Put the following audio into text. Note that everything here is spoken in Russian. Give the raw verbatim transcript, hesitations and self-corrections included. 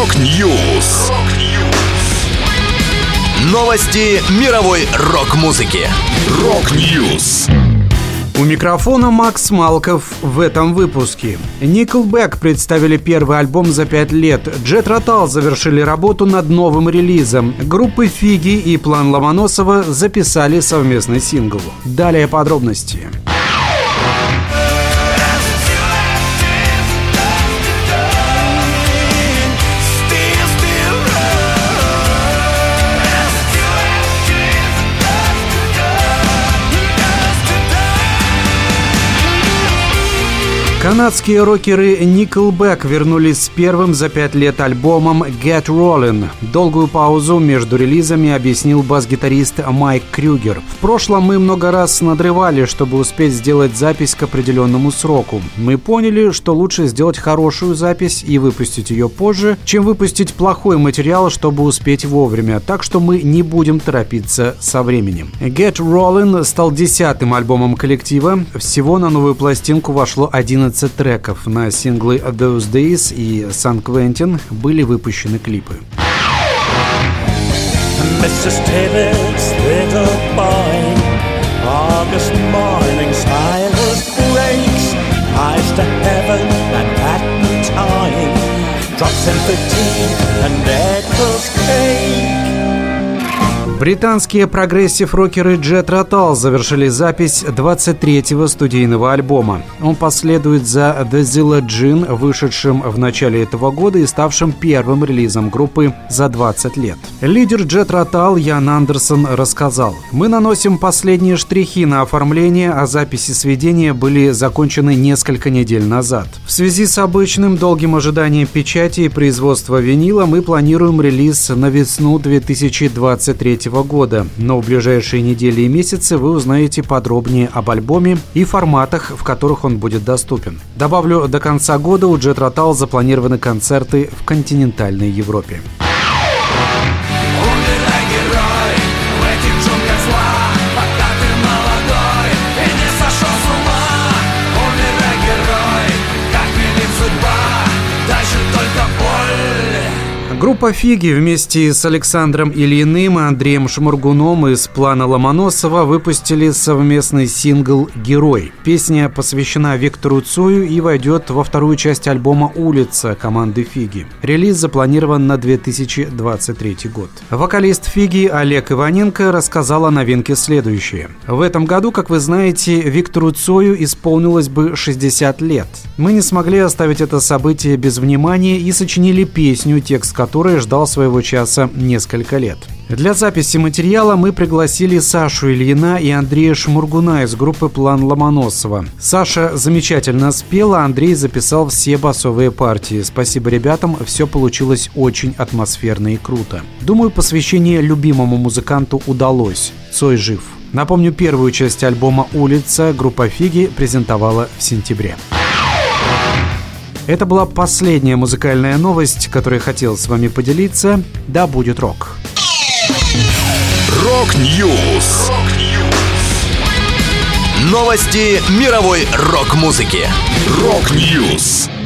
Rock News. Новости мировой рок-музыки. Rock News. У микрофона Макс Малков в этом выпуске. Nickelback представили первый альбом за пять лет. Jethro Tull завершили работу над новым релизом. Группы Фиги и План Ломоносова записали совместный сингл. Далее подробности. Канадские рокеры Nickelback вернулись с первым за пять лет альбомом Get Rolling. Долгую паузу между релизами объяснил бас-гитарист Майк Крюгер. В прошлом мы много раз надрывали, чтобы успеть сделать запись к определенному сроку. Мы поняли, что лучше сделать хорошую запись и выпустить ее позже, чем выпустить плохой материал, чтобы успеть вовремя. Так что мы не будем торопиться со временем. Get Rolling стал десятым альбомом коллектива. Всего на новую пластинку вошло одиннадцать треков. На синглы Those Days и San Quentin были выпущены клипы. Британские прогрессив-рокеры Jethro Tull завершили запись двадцать третьего студийного альбома. Он последует за «Дезилла Джин», вышедшим в начале этого года и ставшим первым релизом группы за двадцать лет. Лидер Jethro Tull Ян Андерсон рассказал: «Мы наносим последние штрихи на оформление, а записи сведения были закончены несколько недель назад. В связи с обычным долгим ожиданием печати и производства винила мы планируем релиз на весну две тысячи двадцать третьего года, но в ближайшие недели и месяцы вы узнаете подробнее об альбоме и форматах, в которых он будет доступен». Добавлю, до конца года у Jethro Tull запланированы концерты в континентальной Европе. Группа «Фиги» вместе с Александром Ильиным, Андреем Шмургуном из «Плана Ломоносова» выпустили совместный сингл «Герой». Песня посвящена Виктору Цою и войдет во вторую часть альбома «Улица» команды «Фиги». Релиз запланирован на две тысячи двадцать третий год. Вокалист «Фиги» Олег Иваненко рассказал о новинке следующее. В этом году, как вы знаете, Виктору Цою исполнилось бы шестьдесят лет. Мы не смогли оставить это событие без внимания и сочинили песню, текст которой который ждал своего часа несколько лет. Для записи материала мы пригласили Сашу Ильина и Андрея Шмургуна из группы «План Ломоносова». Саша замечательно спела, Андрей записал все басовые партии. Спасибо ребятам, все получилось очень атмосферно и круто. Думаю, посвящение любимому музыканту удалось. Цой жив. Напомню, первую часть альбома «Улица» группа «Фиги» презентовала в сентябре. Это была последняя музыкальная новость, которую я хотел с вами поделиться. Да будет рок! Rock News. Новости мировой рок-музыки. Rock News.